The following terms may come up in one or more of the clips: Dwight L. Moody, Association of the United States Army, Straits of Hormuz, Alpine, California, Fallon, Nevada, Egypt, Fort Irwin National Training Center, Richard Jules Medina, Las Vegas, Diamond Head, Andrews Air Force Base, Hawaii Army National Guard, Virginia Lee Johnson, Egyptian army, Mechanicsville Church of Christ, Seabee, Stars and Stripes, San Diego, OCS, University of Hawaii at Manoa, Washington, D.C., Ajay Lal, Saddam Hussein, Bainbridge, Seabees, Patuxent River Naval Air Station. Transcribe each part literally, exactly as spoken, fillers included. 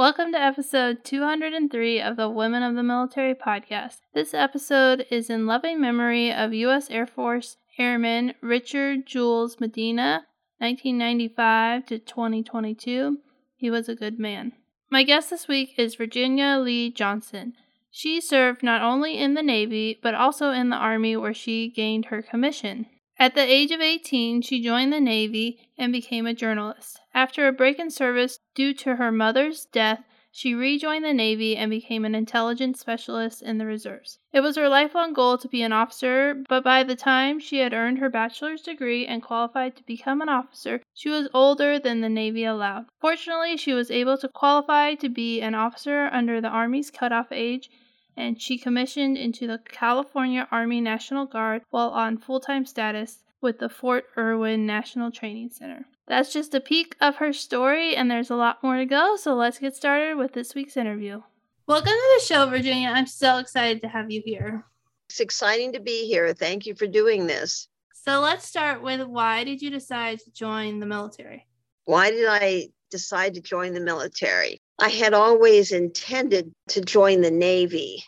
Welcome to episode two hundred three of the Women of the Military podcast. This episode is in loving memory of U S Air Force Airman Richard Jules Medina, nineteen ninety-five to twenty twenty-two. He was a good man. My guest this week is Virginia Lee Johnson. She served not only in the Navy, but also in the Army, where she gained her commission. At the age of eighteen, she joined the Navy and became a journalist. After a break in service due to her mother's death, she rejoined the Navy and became an intelligence specialist in the reserves. It was her lifelong goal to be an officer, but by the time she had earned her bachelor's degree and qualified to become an officer, she was older than the Navy allowed. Fortunately, she was able to qualify to be an officer under the Army's cutoff age, and she commissioned into the California Army National Guard while on full-time status with the Fort Irwin National Training Center. That's just a peek of her story, and there's a lot more to go, so let's get started with this week's interview. Welcome to the show, Virginia. I'm so excited to have you here. It's exciting to be here. Thank you for doing this. So let's start with, why did you decide to join the military? Why did I decide to join the military? I had always intended to join the Navy.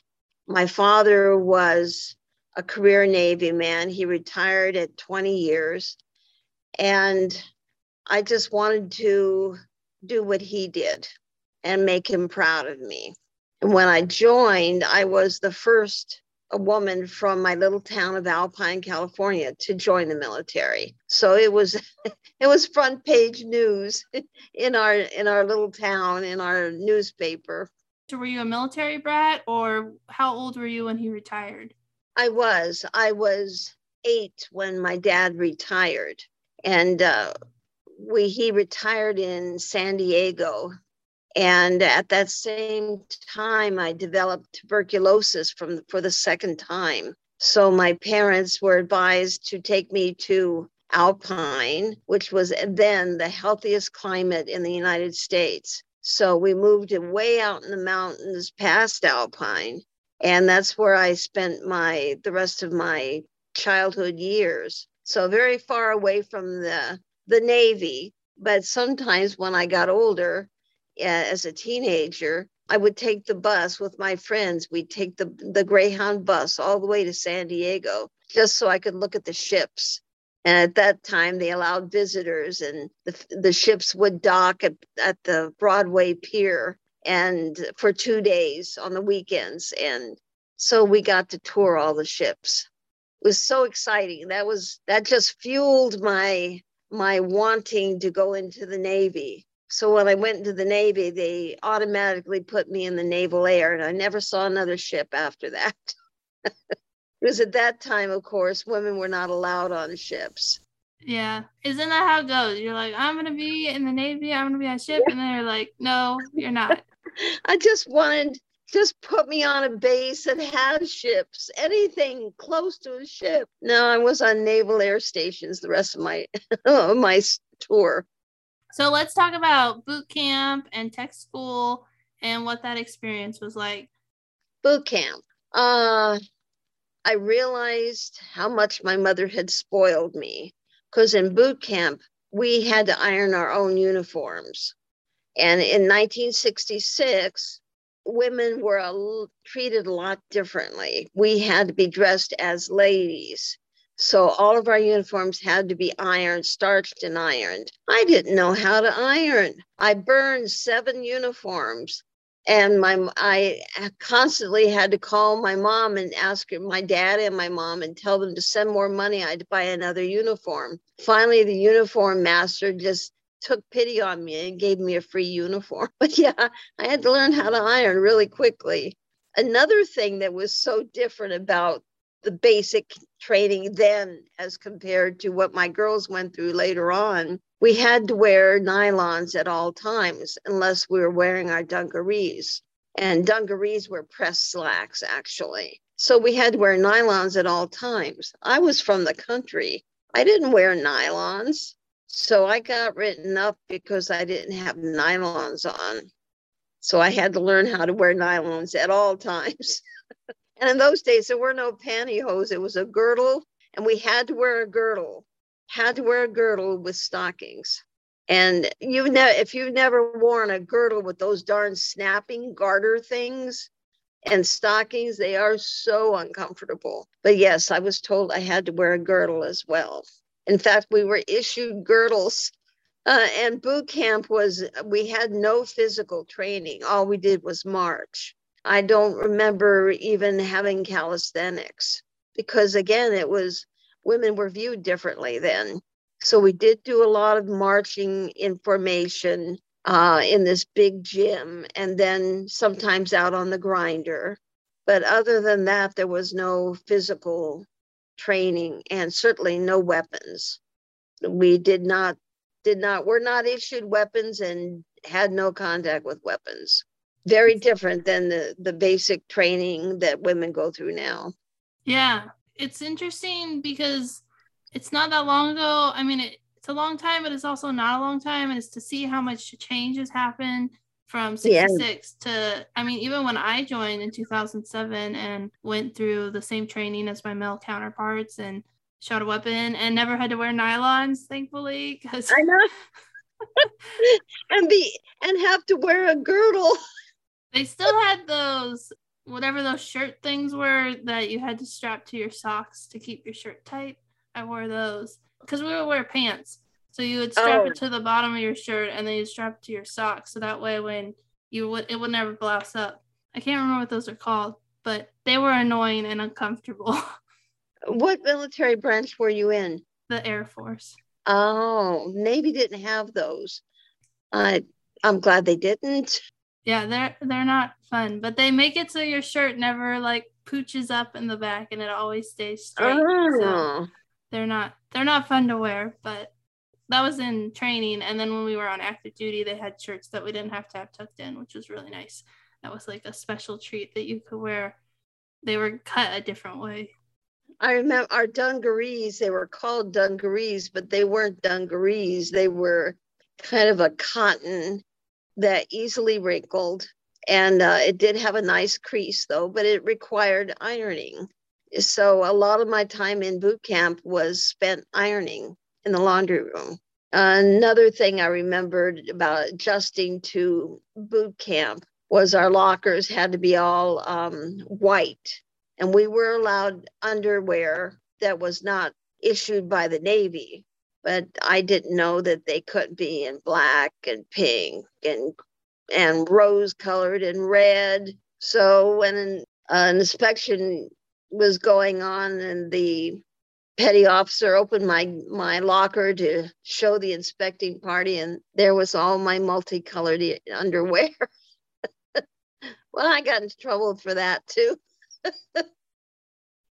My father was a career Navy man. He retired at twenty years. And I just wanted to do what he did and make him proud of me. And when I joined, I was the first a woman from my little town of Alpine, California, to join the military. So it was it was front page news in our in our little town, in our newspaper. So were you a military brat, or how old were you when he retired? I was. I was eight when my dad retired. And uh, we he retired in San Diego. And at that same time, I developed tuberculosis from, for the second time. So my parents were advised to take me to Alpine, which was then the healthiest climate in the United States. So we moved way out in the mountains past Alpine. And that's where I spent my the rest of my childhood years. So very far away from the, the Navy. But sometimes when I got older, as a teenager, I would take the bus with my friends. We'd take the, the Greyhound bus all the way to San Diego just so I could look at the ships. And at that time, they allowed visitors, and the, the ships would dock at, at the Broadway Pier and for two days on the weekends. And so we got to tour all the ships. It was so exciting. That was that just fueled my my wanting to go into the Navy. So when I went into the Navy, they automatically put me in the Naval Air, and I never saw another ship after that. Because at that time, of course, women were not allowed on ships. Yeah. Isn't that how it goes? You're like, I'm going to be in the Navy, I'm going to be on a ship. Yeah. And they're like, no, you're not. I just wanted, just put me on a base that had ships, anything close to a ship. No, I was on Naval Air Stations the rest of my my tour. So let's talk about boot camp and tech school and what that experience was like. Boot camp. Uh, I realized how much my mother had spoiled me, because in boot camp, we had to iron our own uniforms. And in nineteen sixty-six, women were a, treated a lot differently. We had to be dressed as ladies. So all of our uniforms had to be ironed, starched and ironed. I didn't know how to iron. I burned seven uniforms, and my I constantly had to call my mom and ask my dad and my mom and tell them to send more money. I had to buy another uniform. Finally, the uniform master just took pity on me and gave me a free uniform. But yeah, I had to learn how to iron really quickly. Another thing that was so different about the basic training then as compared to what my girls went through later on, we had to wear nylons at all times unless we were wearing our dungarees. And dungarees were pressed slacks, actually. So we had to wear nylons at all times. I was from the country. I didn't wear nylons. So I got written up because I didn't have nylons on. So I had to learn how to wear nylons at all times. And in those days, there were no pantyhose. It was a girdle, and we had to wear a girdle, had to wear a girdle with stockings. And you know, if you've never worn a girdle with those darn snapping garter things and stockings, they are so uncomfortable. But yes, I was told I had to wear a girdle as well. In fact, we were issued girdles. Uh, and boot camp was, we had no physical training. All we did was march. I don't remember even having calisthenics because, again, it was women were viewed differently then. So we did do a lot of marching in formation uh, in this big gym and then sometimes out on the grinder. But other than that, there was no physical training and certainly no weapons. We did not did not were not issued weapons and had no contact with weapons. Very different than the, the basic training that women go through now. Yeah, it's interesting because it's not that long ago. I mean, it, it's a long time, but it's also not a long time. And it's to see how much change has happened from sixty-six yeah. to, I mean, even when I joined in two thousand seven and went through the same training as my male counterparts and shot a weapon and never had to wear nylons, thankfully. Cause I know. and be and have to wear a girdle. They still had those, whatever those shirt things were that you had to strap to your socks to keep your shirt tight. I wore those because we would wear pants. So you would strap oh. it to the bottom of your shirt and then you strap it to your socks. So that way when you would, it would never blouse up. I can't remember what those are called, but they were annoying and uncomfortable. What military branch were you in? The Air Force. Oh, Navy didn't have those. Uh, I'm glad they didn't. Yeah, they're they're not fun, but they make it so your shirt never like pooches up in the back and it always stays straight. Oh. So they're not they're not fun to wear, but that was in training. And then when we were on active duty, they had shirts that we didn't have to have tucked in, which was really nice. That was like a special treat that you could wear. They were cut a different way. I remember our dungarees, they were called dungarees, but they weren't dungarees. They were kind of a cotton that easily wrinkled. And uh, it did have a nice crease, though, but it required ironing. So a lot of my time in boot camp was spent ironing in the laundry room. Another thing I remembered about adjusting to boot camp was our lockers had to be all um, white. And we were allowed underwear that was not issued by the Navy, but I didn't know that they couldn't be in black and pink and and rose colored and red. So when an, uh, an inspection was going on and the petty officer opened my, my locker to show the inspecting party, and there was all my multicolored underwear. Well, I got into trouble for that too.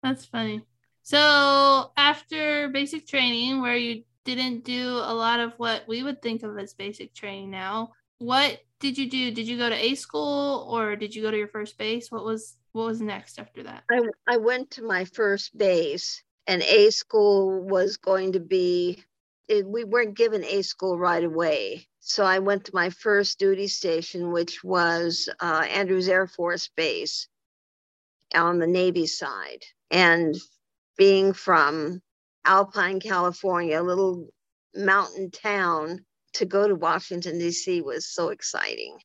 That's funny. So after basic training, where you didn't do a lot of what we would think of as basic training now, what did you do? Did you go to A school or did you go to your first base? What was what was next after that? I, I went to my first base, and A school was going to be, we weren't given A school right away. So I went to my first duty station, which was uh, Andrews Air Force Base on the Navy side. And being from Alpine, California, a little mountain town, to go to Washington, D C was so exciting.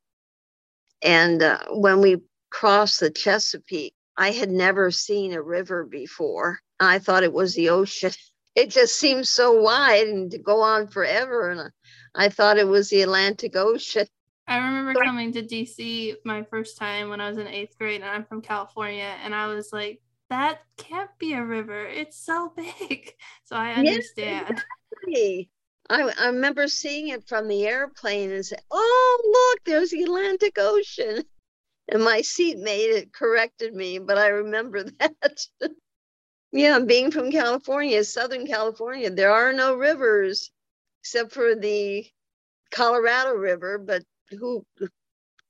And uh, when we crossed the Chesapeake, I had never seen a river before. I thought it was the ocean. It just seemed so wide and to go on forever. And I thought it was the Atlantic Ocean. I remember coming to D C my first time when I was in eighth grade, and I'm from California, and I was like, that can't be a river. It's so big. So I understand. Yes, exactly. I, I remember seeing it from the airplane and said, oh, look, there's the Atlantic Ocean. And my seatmate had corrected me, but I remember that. Yeah, being from California, Southern California, there are no rivers except for the Colorado River, but who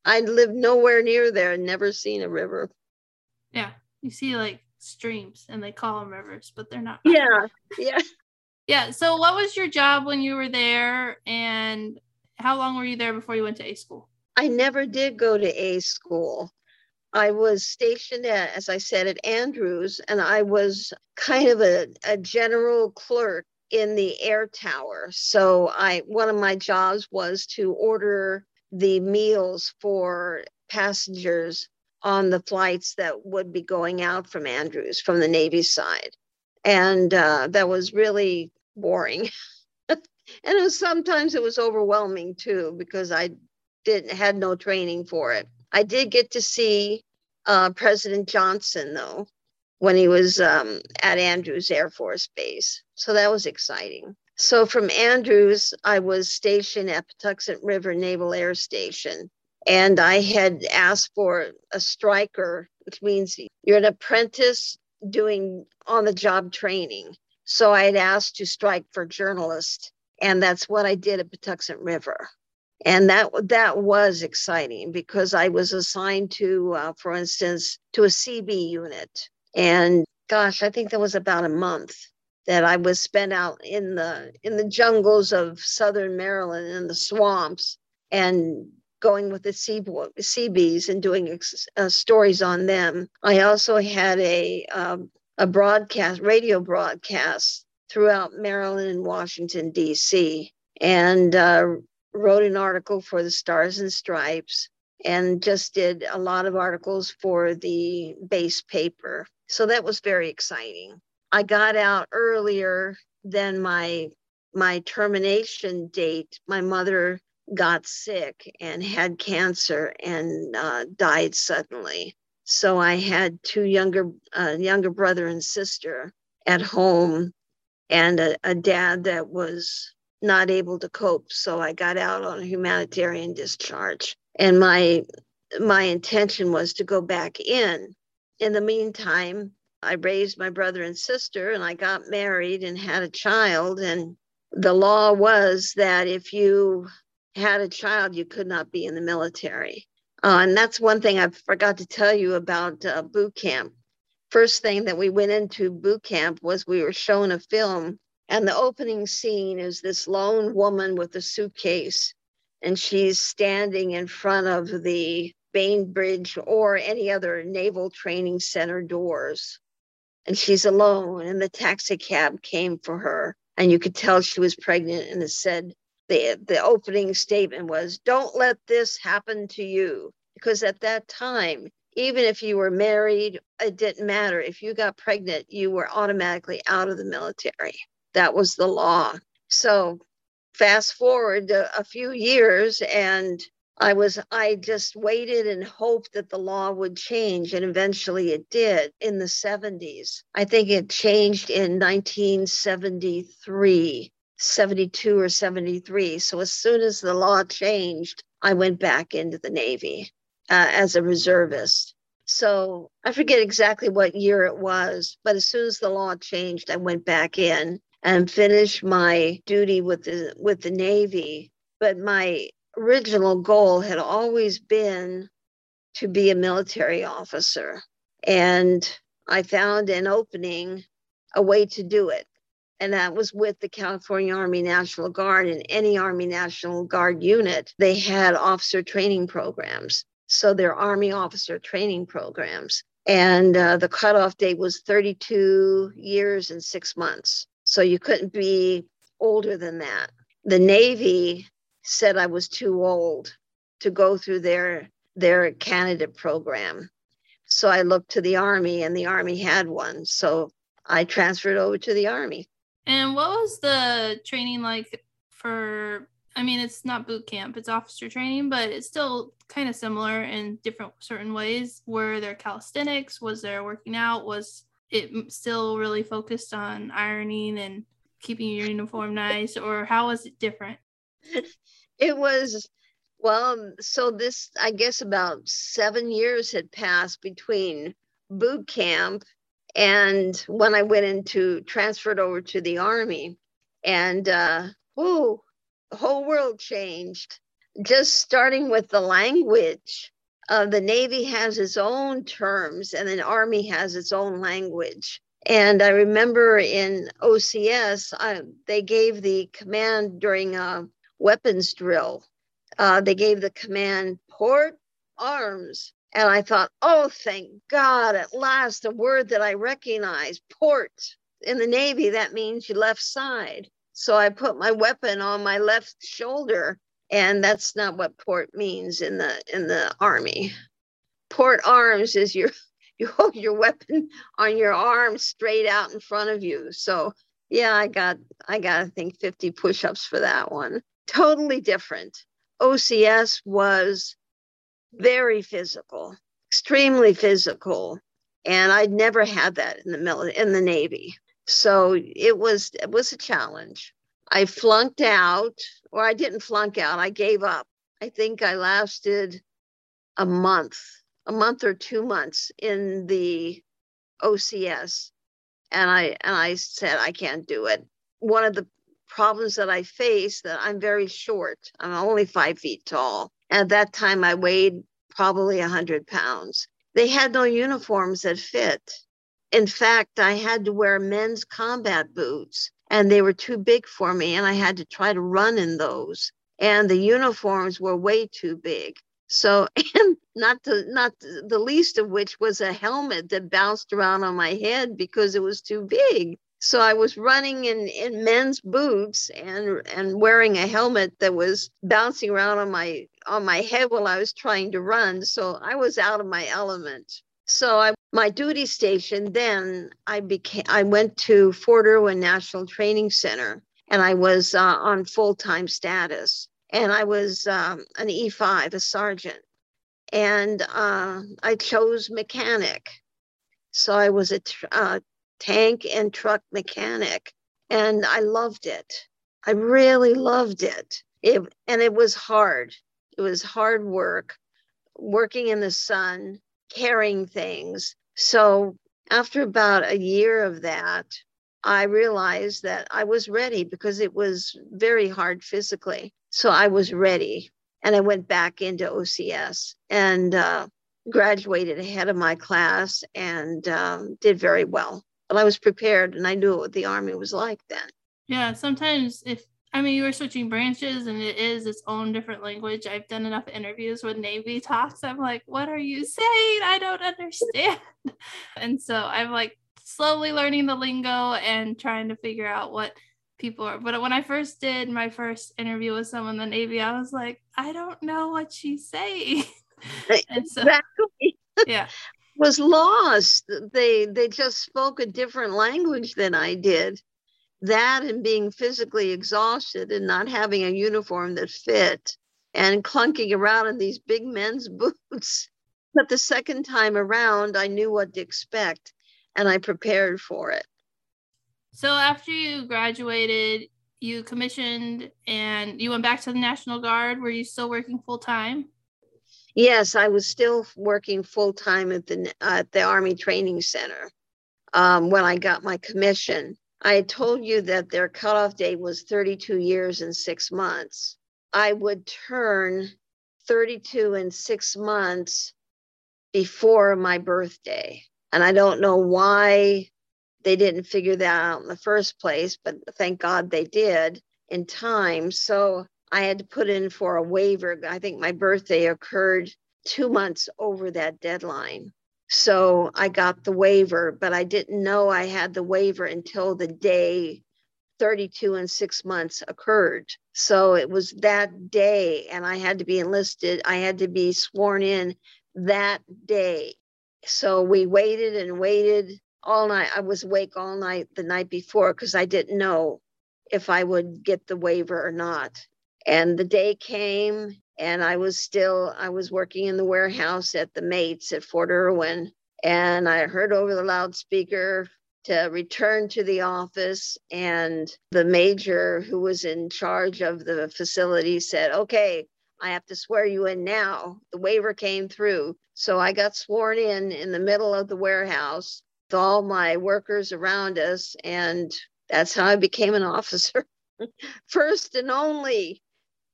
I'd lived nowhere near there and never seen a river. Yeah, you see like streams and they call them rivers, but they're not. Yeah, yeah. Yeah, so what was your job when you were there, and how long were you there before you went to A school? I never did go to A school. I was stationed at, as I said, at Andrews, and I was kind of a, a general clerk in the air tower. So I, one of my jobs was to order the meals for passengers on the flights that would be going out from Andrews, from the Navy side. And uh, that was really boring. And it was, sometimes it was overwhelming too, because I didn't had no training for it. I did get to see uh, President Johnson, though, when he was um, at Andrews Air Force Base. So that was exciting. So from Andrews, I was stationed at Patuxent River Naval Air Station. And I had asked for a striker, which means you're an apprentice doing on-the-job training. So I had asked to strike for journalists, and that's what I did at Patuxent River. And that that was exciting because I was assigned to, uh, for instance, to a Seabee unit. And gosh, I think that was about a month that I was spent out in the in the jungles of southern Maryland, in the swamps, and going with the Seabees and doing uh, stories on them. I also had a um, a broadcast, radio broadcast throughout Maryland and Washington, D C, and uh, wrote an article for the Stars and Stripes, and just did a lot of articles for the base paper. So that was very exciting. I got out earlier than my my termination date. My mother got sick and had cancer and uh, died suddenly. So I had two younger uh, younger brother and sister at home, and a, a dad that was not able to cope. So I got out on a humanitarian discharge, and my my intention was to go back in. In the meantime, I raised my brother and sister, and I got married and had a child. And the law was that if you had a child, you could not be in the military. Uh, and that's one thing I forgot to tell you about uh, boot camp. First thing that we went into boot camp was we were shown a film, and the opening scene is this lone woman with a suitcase, and she's standing in front of the Bainbridge or any other naval training center doors. And she's alone, and the taxi cab came for her, and you could tell she was pregnant, and it said, The, the opening statement was, "Don't let this happen to you." Because at that time, even if you were married, it didn't matter. If you got pregnant, you were automatically out of the military. That was the law. So fast forward a, a few years, and I was, I just waited and hoped that the law would change. And eventually it did in the seventies. I think it changed in nineteen seventy-three. seventy-two or seventy-three. So as soon as the law changed, I went back into the Navy uh, as a reservist. So I forget exactly what year it was, but as soon as the law changed, I went back in and finished my duty with the, with the Navy. But my original goal had always been to be a military officer. And I found an opening, a way to do it. And that was with the California Army National Guard, and any Army National Guard unit, they had officer training programs. So their Army officer training programs. And uh, the cutoff date was thirty-two years and six months. So you couldn't be older than that. The Navy said I was too old to go through their, their candidate program. So I looked to the Army, and the Army had one. So I transferred over to the Army. And what was the training like for, I mean, it's not boot camp, it's officer training, but it's still kind of similar in different certain ways. Were there calisthenics? Was there working out? Was it still really focused on ironing and keeping your uniform nice? Or how was it different? It was, well, so this, I guess about seven years had passed between boot camp and when I went into, transferred over to the Army, and uh, whoo, the whole world changed. Just starting with the language, uh, the Navy has its own terms, and the Army has its own language. And I remember in O C S, I, they gave the command during a weapons drill. Uh, they gave the command, "Port arms." And I thought, oh, thank God, at last, a word that I recognize, port. in the Navy, that means your left side. So I put my weapon on my left shoulder, and that's not what port means in the in the Army. Port arms is your you hold your weapon on your arm straight out in front of you. So yeah, I got I got I think fifty push-ups for that one. Totally different. O C S was very physical, extremely physical, and I'd never had that in the military, in the Navy. So it was it was a challenge. I flunked out, or I didn't flunk out. I gave up. I think I lasted a month, a month or two months in the O C S. And I and I said, I can't do it. One of the problems that I faced, that I'm very short. I'm only five feet tall. At that time, I weighed probably one hundred pounds. They had no uniforms that fit. In fact, I had to wear men's combat boots, and they were too big for me, and I had to try to run in those. And the uniforms were way too big. So, and not to, not to, the least of which was a helmet that bounced around on my head because it was too big. So I was running in, in men's boots and and wearing a helmet that was bouncing around on my on my head while I was trying to run. So I was out of my element. So I, my duty station then I became I went to Fort Irwin National Training Center, and I was uh, on full time status. And I was um, an E five, a sergeant, and uh, I chose mechanic. So I was a tr uh, tank and truck mechanic, and I loved it. I really loved it. it. And it was hard. It was hard work, working in the sun, carrying things. So after about a year of that, I realized that I was ready because it was very hard physically. So I was ready, and I went back into O C S and uh, graduated ahead of my class and um, did very well. But I was prepared, and I knew what the Army was like then. Yeah, sometimes if, I mean, you were switching branches and it is its own different language. I've done enough interviews with Navy talks. I'm like, what are you saying? I don't understand. And so I'm like slowly learning the lingo and trying to figure out what people are. But when I first did my first interview with someone in the Navy, I was like, I don't know what she's saying. And so, exactly. Yeah. Was lost. They they just spoke a different language than I did. That and being physically exhausted and not having a uniform that fit and clunking around in these big men's boots. But the second time around, I knew what to expect, and I prepared for it. So after you graduated, you commissioned and you went back to the National Guard. Were you still working full time? Yes, I was still working full time at the uh, at the Army Training Center um, when I got my commission. I had told you that their cutoff date was thirty-two years and six months. I would turn thirty-two and six months before my birthday, and I don't know why they didn't figure that out in the first place, but thank God they did in time. So I had to put in for a waiver. I think my birthday occurred two months over that deadline. So I got the waiver, but I didn't know I had the waiver until the day thirty-two and six months occurred. So it was that day, and I had to be enlisted. I had to be sworn in that day. So we waited and waited all night. I was awake all night the night before because I didn't know if I would get the waiver or not. And the day came, and I was still, I was working in the warehouse at the Mates at Fort Irwin. And I heard over the loudspeaker to return to the office. And the major who was in charge of the facility said, okay, I have to swear you in now. The waiver came through. So I got sworn in in the middle of the warehouse, all my workers around us, and that's how I became an officer. First and only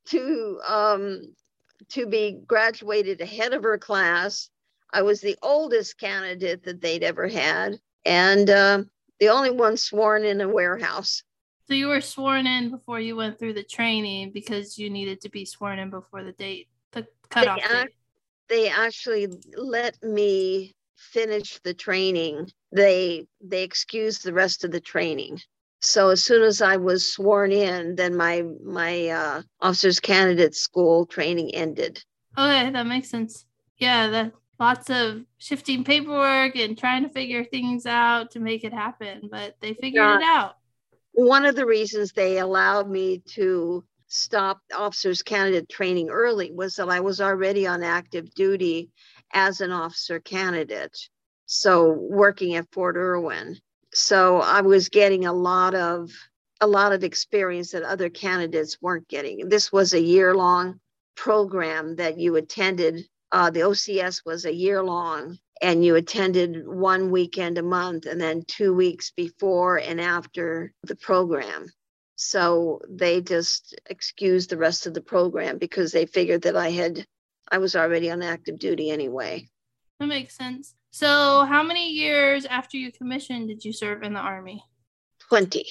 to um, to be graduated ahead of her class. I was the oldest candidate that they'd ever had, and uh, the only one sworn in a warehouse. So you were sworn in before you went through the training because you needed to be sworn in before the date, the cutoff they date. They actually let me finish the training, they they excused the rest of the training. So as soon as I was sworn in, then my my uh, officers candidate school training ended. Okay, that makes sense. Yeah, that lots of shifting paperwork and trying to figure things out to make it happen, but they figured yeah. it out. One of the reasons they allowed me to stop officers candidate training early was that I was already on active duty as an officer candidate, so working at Fort Irwin. So I was getting a lot of a lot of experience that other candidates weren't getting. This was a year-long program that you attended. Uh, the O C S was a year-long, and you attended one weekend a month and then two weeks before and after the program. So they just excused the rest of the program because they figured that I had I was already on active duty anyway. That makes sense. So how many years after you commissioned did you serve in the Army? twenty.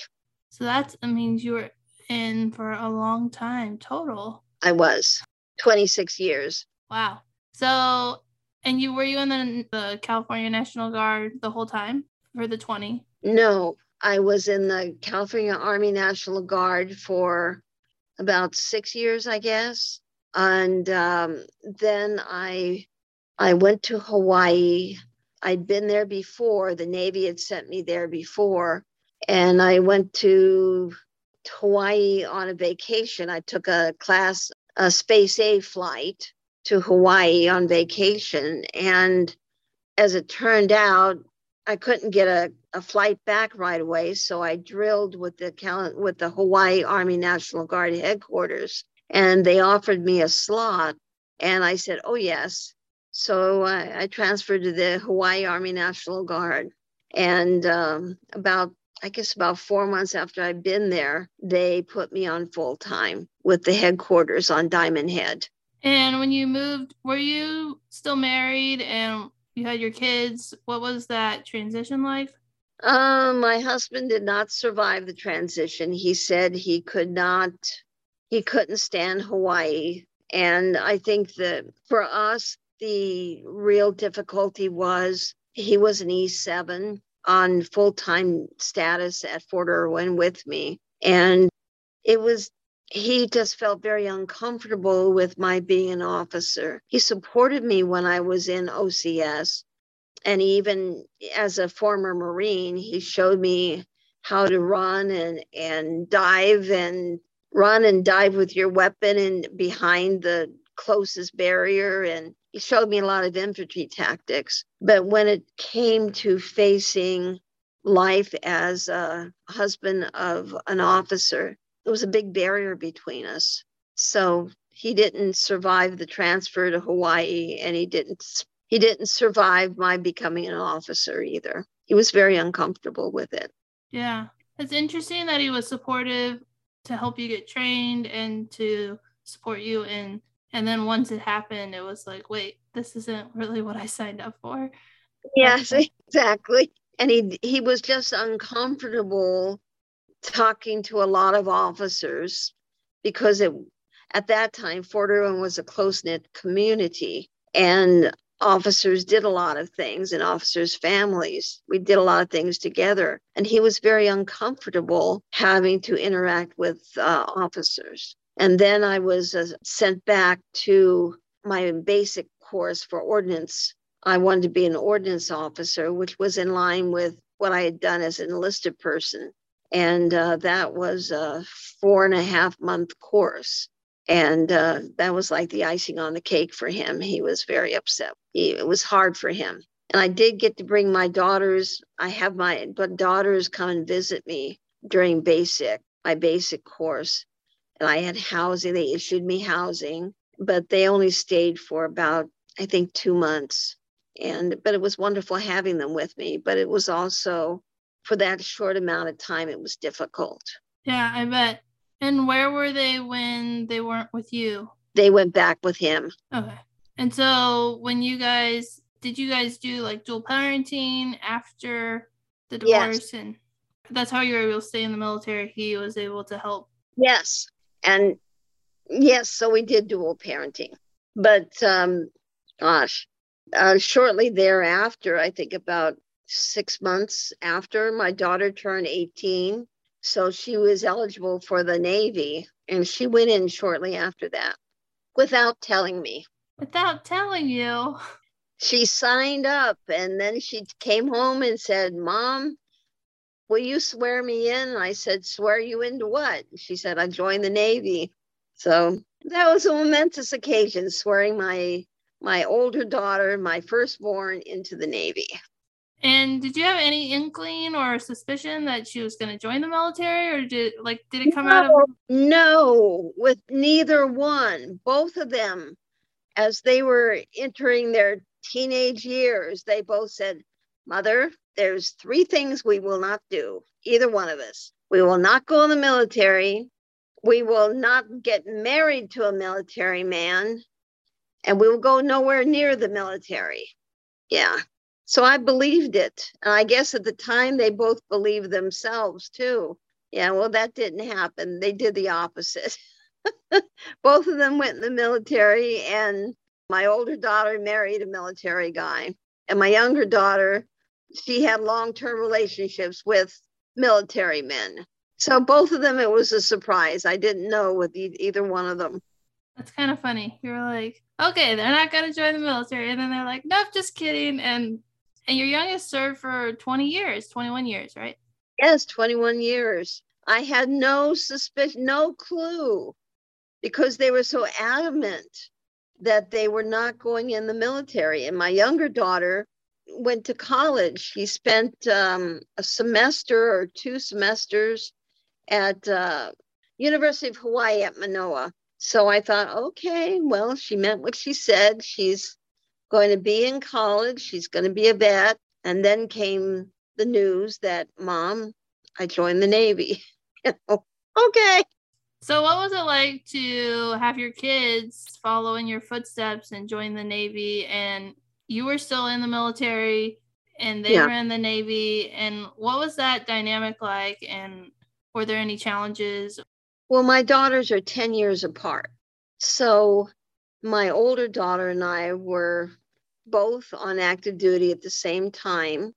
So that's, that means you were in for a long time total. I was. twenty-six years. Wow. So, and you were you in the, the California National Guard the whole time for the twenty? No, I was in the California Army National Guard for about six years, I guess. And um, then I I went to Hawaii. I'd been there before. The Navy had sent me there before. And I went to Hawaii on a vacation. I took a class, a Space A flight to Hawaii on vacation. And as it turned out, I couldn't get a, a flight back right away. So I drilled with the, with the Hawaii Army National Guard headquarters. And they offered me a slot. And I said, oh, yes. So I, I transferred to the Hawaii Army National Guard. And um, about, I guess about four months after I'd been there, they put me on full time with the headquarters on Diamond Head. And when you moved, were you still married and you had your kids? What was that transition like? Um, my husband did not survive the transition. He said he could not... He couldn't stand Hawaii. And I think that for us, the real difficulty was he was an E seven on full-time status at Fort Irwin with me. And it was, he just felt very uncomfortable with my being an officer. He supported me when I was in O C S. And even as a former Marine, he showed me how to run and, and dive and run and dive with your weapon and behind the closest barrier. And he showed me a lot of infantry tactics. But when it came to facing life as a husband of an officer, there was a big barrier between us. So he didn't survive the transfer to Hawaii, and he didn't, he didn't survive my becoming an officer either. He was very uncomfortable with it. Yeah. It's interesting that he was supportive to help you get trained and to support you. And, and then once it happened, it was like, wait, this isn't really what I signed up for. Yes, exactly. And he, he was just uncomfortable talking to a lot of officers because it, at that time, Fort Irwin was a close-knit community and officers did a lot of things and officers' families. We did a lot of things together. And he was very uncomfortable having to interact with uh, officers. And then I was uh, sent back to my basic course for ordnance. I wanted to be an ordnance officer, which was in line with what I had done as an enlisted person. And uh, that was a four and a half month course. And uh, that was like the icing on the cake for him. He was very upset. He, it was hard for him. And I did get to bring my daughters. I have my daughters come and visit me during basic, my basic course. And I had housing. They issued me housing, but they only stayed for about, I think, two months. And but it was wonderful having them with me. But it was also, for that short amount of time, it was difficult. Yeah, I bet. And where were they when they weren't with you? They went back with him. Okay. And so when you guys, did you guys do like dual parenting after the divorce? Yes. And that's how you were able to stay in the military. He was able to help. Yes. And yes, so we did dual parenting. But um, gosh, Uh, shortly thereafter, I think about six months after, my daughter turned eighteen. So she was eligible for the Navy, and she went in shortly after that without telling me. Without telling you? She signed up, and then she came home and said, "Mom, will you swear me in?" And I said, "Swear you into what?" She said, "I joined the Navy." So that was a momentous occasion, swearing my my older daughter, my firstborn, into the Navy. And did you have any inkling or suspicion that she was going to join the military, or did like did it come no, out of? No, with neither one. Both of them, as they were entering their teenage years, they both said, "Mother, there's three things we will not do. Either one of us. We will not go in the military. We will not get married to a military man, and we will go nowhere near the military." Yeah. So I believed it. And I guess at the time they both believed themselves too. Yeah, well, that didn't happen. They did the opposite. Both of them went in the military, and my older daughter married a military guy. And my younger daughter, she had long-term relationships with military men. So both of them, it was a surprise. I didn't know with e- either one of them. That's kind of funny. You were like, okay, they're not going to join the military. And then they're like, nope, just kidding. And And your youngest served for twenty years, twenty-one years, right? Yes, twenty-one years. I had no suspicion, no clue, because they were so adamant that they were not going in the military. And my younger daughter went to college. She spent um, a semester or two semesters at uh, University of Hawaii at Manoa. So I thought, okay, well, she meant what she said. She's going to be in college. She's going to be a vet. And then came the news that, "Mom, I joined the Navy." Okay. So what was it like to have your kids follow in your footsteps and join the Navy? And you were still in the military, and they yeah. were in the Navy. And what was that dynamic like? And were there any challenges? Well, my daughters are ten years apart. So my older daughter and I were both on active duty at the same time.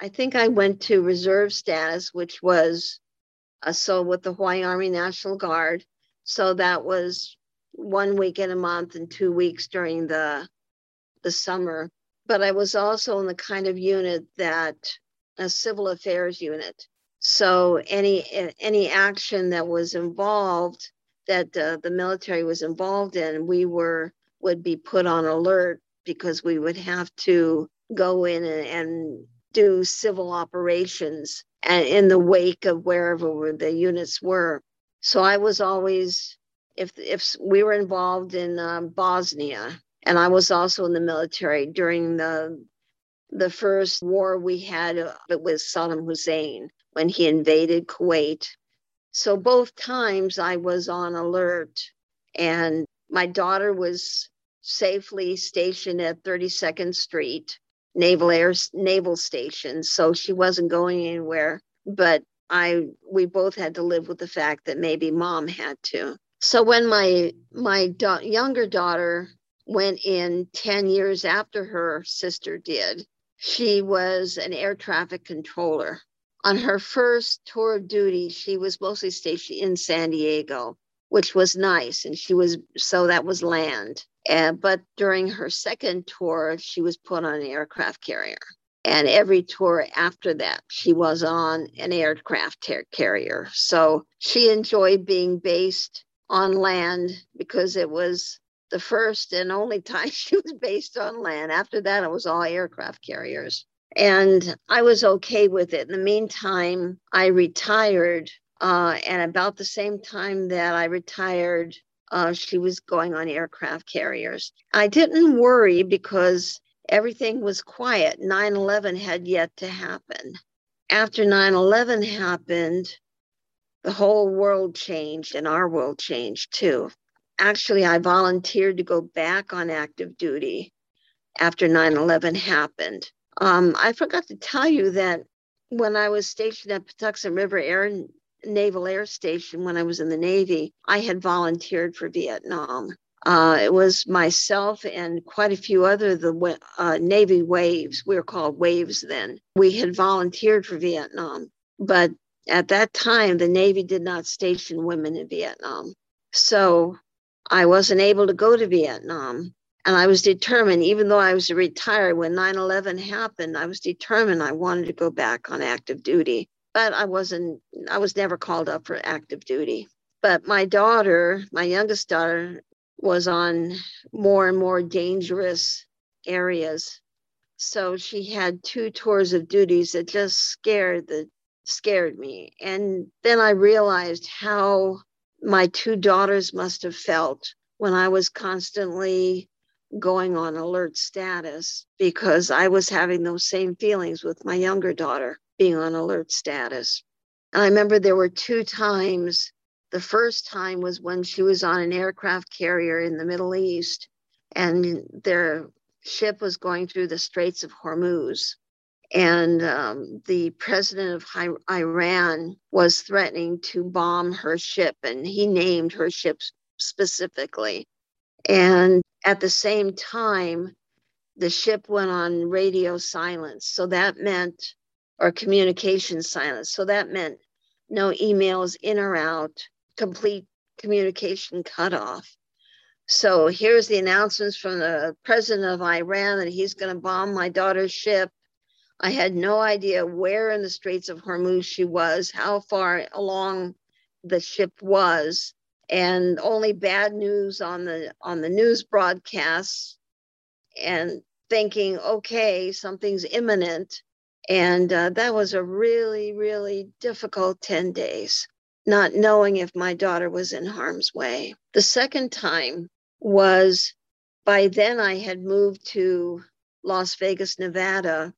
I think I went to reserve status, which was uh, so with the Hawaii Army National Guard. So that was one week in a month and two weeks during the, the summer. But I was also in the kind of unit that, a civil affairs unit. So any any action that was involved, that uh, the military was involved in, we were would be put on alert, because we would have to go in and, and do civil operations and in the wake of wherever the units were. So I was always, if if we were involved in uh, Bosnia, and I was also in the military during the the first war we had with Saddam Hussein when he invaded Kuwait. So both times I was on alert, and my daughter was safely stationed at thirty-second Street Naval Air Naval Station, so she wasn't going anywhere. But I, we both had to live with the fact that maybe Mom had to. So when my my da- younger daughter went in ten years after her sister did, she was an air traffic controller. On her first tour of duty, she was mostly stationed in San Diego, which was nice. And she was, so that was land. And, but during her second tour, she was put on an aircraft carrier. And every tour after that, she was on an aircraft ter- carrier. So she enjoyed being based on land, because it was the first and only time she was based on land. After that, it was all aircraft carriers. And I was okay with it. In the meantime, I retired. Uh, and about the same time that I retired, uh, she was going on aircraft carriers. I didn't worry because everything was quiet. nine eleven had yet to happen. After nine eleven happened, the whole world changed, and our world changed too. Actually, I volunteered to go back on active duty after nine eleven happened. Um, I forgot to tell you that when I was stationed at Patuxent River Air Naval Air Station, when I was in the Navy, I had volunteered for Vietnam. Uh, it was myself and quite a few other the uh, Navy waves. We were called waves then. We had volunteered for Vietnam, but at that time, the Navy did not station women in Vietnam. So I wasn't able to go to Vietnam. And I was determined, even though I was retired, when nine eleven happened, I was determined I wanted to go back on active duty. But I wasn't, I was never called up for active duty. But my daughter, my youngest daughter, was on more and more dangerous areas. So she had two tours of duties that just scared the scared me. And then I realized how my two daughters must have felt when I was constantly going on alert status, because I was having those same feelings with my younger daughter being on alert status. And I remember there were two times. The first time was when she was on an aircraft carrier in the Middle East, and their ship was going through the Straits of Hormuz. And um, the president of Iran was threatening to bomb her ship, and he named her ship specifically. And at the same time, the ship went on radio silence. So that meant, or communication silence. So that meant no emails in or out, complete communication cutoff. So here's the announcements from the president of Iran that he's going to bomb my daughter's ship. I had no idea where in the Straits of Hormuz she was, how far along the ship was, and only bad news on the on the news broadcasts, and thinking, okay, something's imminent. And uh, that was a really, really difficult ten days, not knowing if my daughter was in harm's way. The second time was, by then I had moved to Las Vegas, Nevada,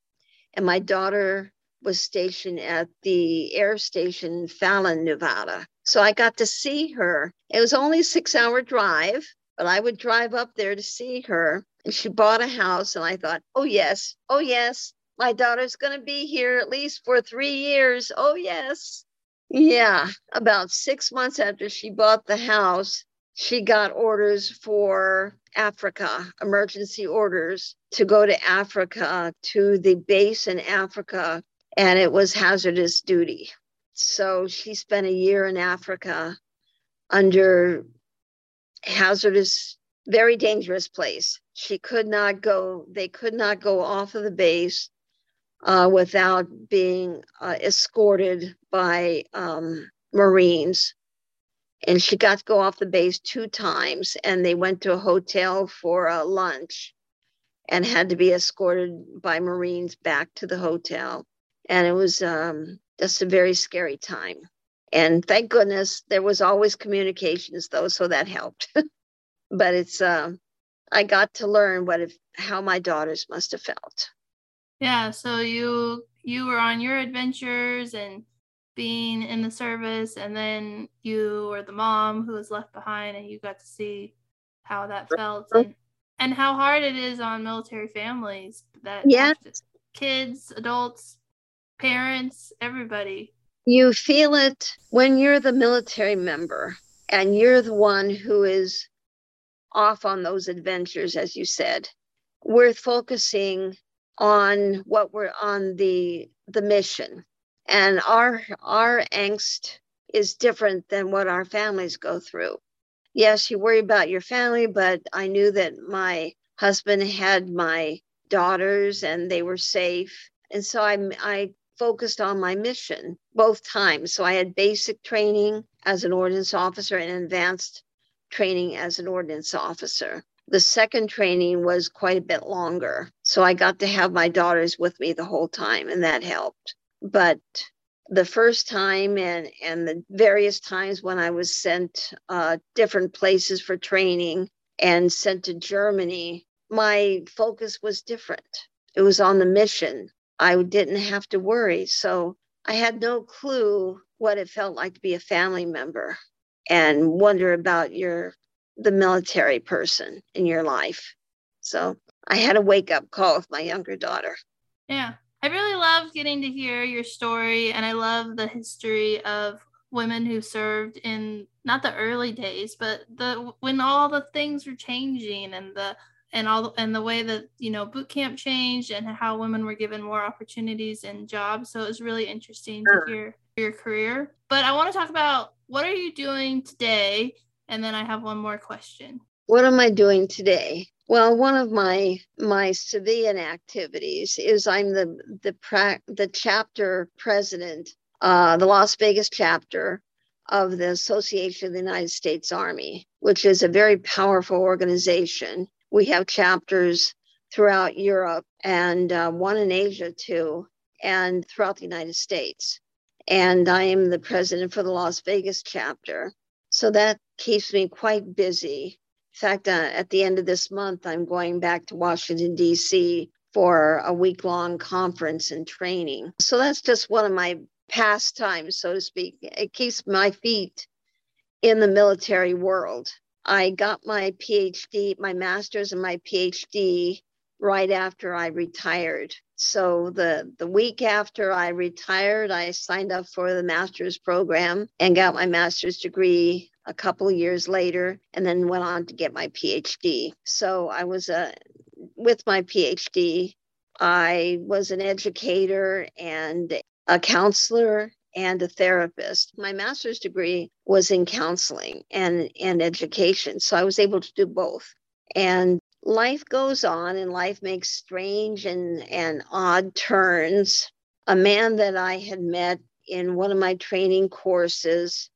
and my daughter was stationed at the air station Fallon, Nevada. So I got to see her. It was only a six-hour drive, but I would drive up there to see her. And she bought a house, and I thought, oh, yes, oh, yes. My daughter's going to be here at least for three years. Oh, yes. Yeah. About six months after she bought the house, she got orders for Africa, emergency orders to go to Africa, to the base in Africa, and it was hazardous duty. So she spent a year in Africa under hazardous, very dangerous place. She could not go, they could not go off of the base Uh, without being uh, escorted by um, Marines. And she got to go off the base two times, and they went to a hotel for a lunch and had to be escorted by Marines back to the hotel. And it was um, just a very scary time. And thank goodness there was always communications, though, so that helped. But it's uh, I got to learn what if, how my daughters must have felt. Yeah, so you you were on your adventures and being in the service, and then you were the mom who was left behind, and you got to see how that felt, and, and how hard it is on military families, that yes. kids, adults, parents, everybody. You feel it when you're the military member, and you're the one who is off on those adventures, as you said. We're focusing on what we're on the the mission, and our our angst is different than what our families go through. Yes, you worry about your family, but I knew that my husband had my daughters and they were safe, and so I I focused on my mission both times. So I had basic training as an ordnance officer and advanced training as an ordnance officer. The second training was quite a bit longer, so I got to have my daughters with me the whole time, and that helped. But the first time and, and the various times when I was sent uh, different places for training and sent to Germany, my focus was different. It was on the mission. I didn't have to worry, so I had no clue what it felt like to be a family member and wonder about your the military person in your life. So I had a wake-up call with my younger daughter. Yeah. I really love getting to hear your story, and I love the history of women who served in not the early days, but the when all the things were changing and the and all and the way that, you know, boot camp changed and how women were given more opportunities and jobs. So it was really interesting sure. to hear your career. But I want to talk about, what are you doing today? And then I have one more question. What am I doing today? Well, one of my my civilian activities is I'm the the pra- the chapter president, uh, the Las Vegas chapter of the Association of the United States Army, which is a very powerful organization. We have chapters throughout Europe and uh, one in Asia too, and throughout the United States. And I am the president for the Las Vegas chapter. So that keeps me quite busy. In fact, uh, at the end of this month, I'm going back to Washington, D C for a week-long conference and training. So that's just one of my pastimes, so to speak. It keeps my feet in the military world. I got my PhD, my master's and my PhD right after I retired. So the, the week after I retired, I signed up for the master's program and got my master's degree a couple of years later, and then went on to get my PhD. So I was a, with my PhD, I was an educator and a counselor and a therapist. My master's degree was in counseling and, and education. So I was able to do both. And life goes on, and life makes strange and, and odd turns. A man that I had met in one of my training courses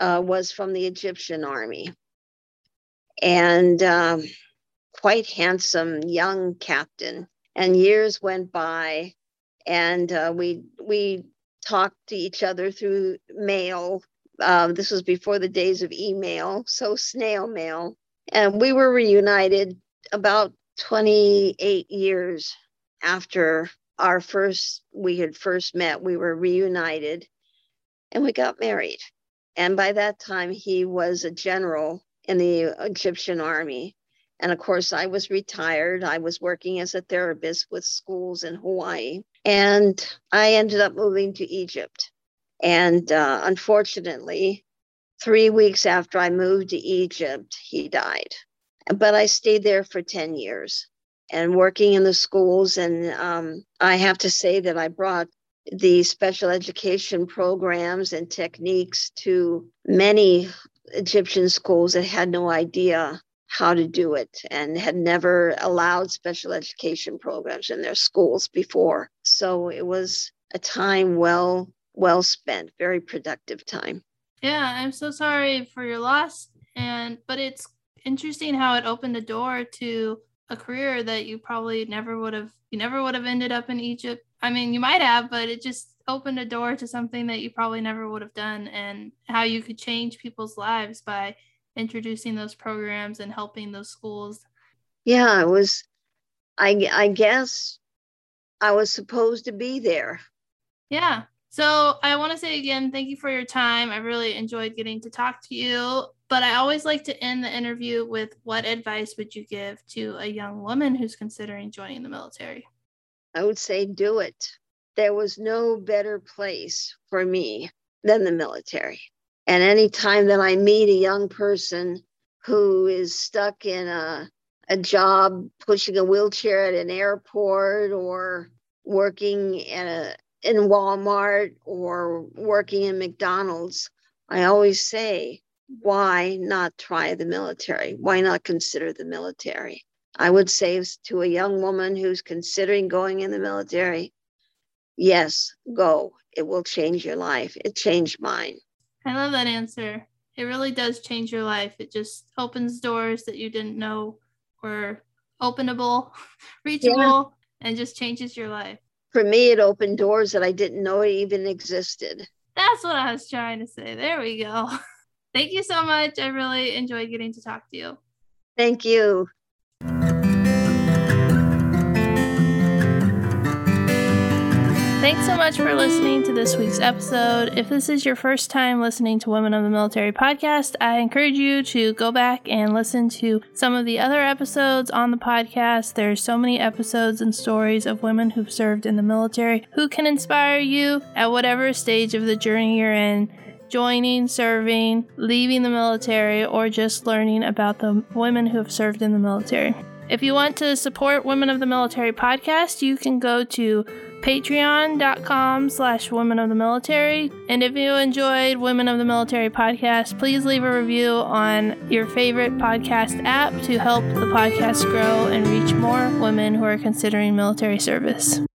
uh, was from the Egyptian army, and um, quite handsome young captain. And years went by, and uh, we we talked to each other through mail. Uh, this was before the days of email, so snail mail. And we were reunited about twenty-eight years after our first, we had first met, we were reunited and we got married. And by that time, he was a general in the Egyptian army. And of course, I was retired. I was working as a therapist with schools in Hawaii. And I ended up moving to Egypt. And uh, unfortunately, three weeks after I moved to Egypt, he died. But I stayed there for ten years and working in the schools. And um, I have to say that I brought the special education programs and techniques to many Egyptian schools that had no idea how to do it and had never allowed special education programs in their schools before. So it was a time well, well spent, very productive time. Yeah, I'm so sorry for your loss, and but it's interesting how it opened a door to a career that you probably never would have, you never would have ended up in Egypt. I mean, you might have, but it just opened a door to something that you probably never would have done, and how you could change people's lives by introducing those programs and helping those schools. Yeah, it was, I, I guess I was supposed to be there. Yeah. So I want to say again, thank you for your time. I really enjoyed getting to talk to you, but I always like to end the interview with, what advice would you give to a young woman who's considering joining the military? I would say, do it. There was no better place for me than the military. And any time that I meet a young person who is stuck in a, a job, pushing a wheelchair at an airport or working at a in Walmart or working in McDonald's, I always say, why not try the military? Why not consider the military? I would say to a young woman who's considering going in the military, yes, go. It will change your life. It changed mine. I love that answer. It really does change your life. It just opens doors that you didn't know were openable, reachable, yeah. and just changes your life. For me, it opened doors that I didn't know even existed. That's what I was trying to say. There we go. Thank you so much. I really enjoyed getting to talk to you. Thank you. Thanks so much for listening to this week's episode. If this is your first time listening to Women of the Military podcast, I encourage you to go back and listen to some of the other episodes on the podcast. There are so many episodes and stories of women who've served in the military who can inspire you at whatever stage of the journey you're in. joining, serving, leaving the military, or just learning about the women who have served in the military. If you want to support Women of the Military podcast, you can go to patreon.com slash women of the military. And if you enjoyed Women of the Military podcast, please leave a review on your favorite podcast app to help the podcast grow and reach more women who are considering military service.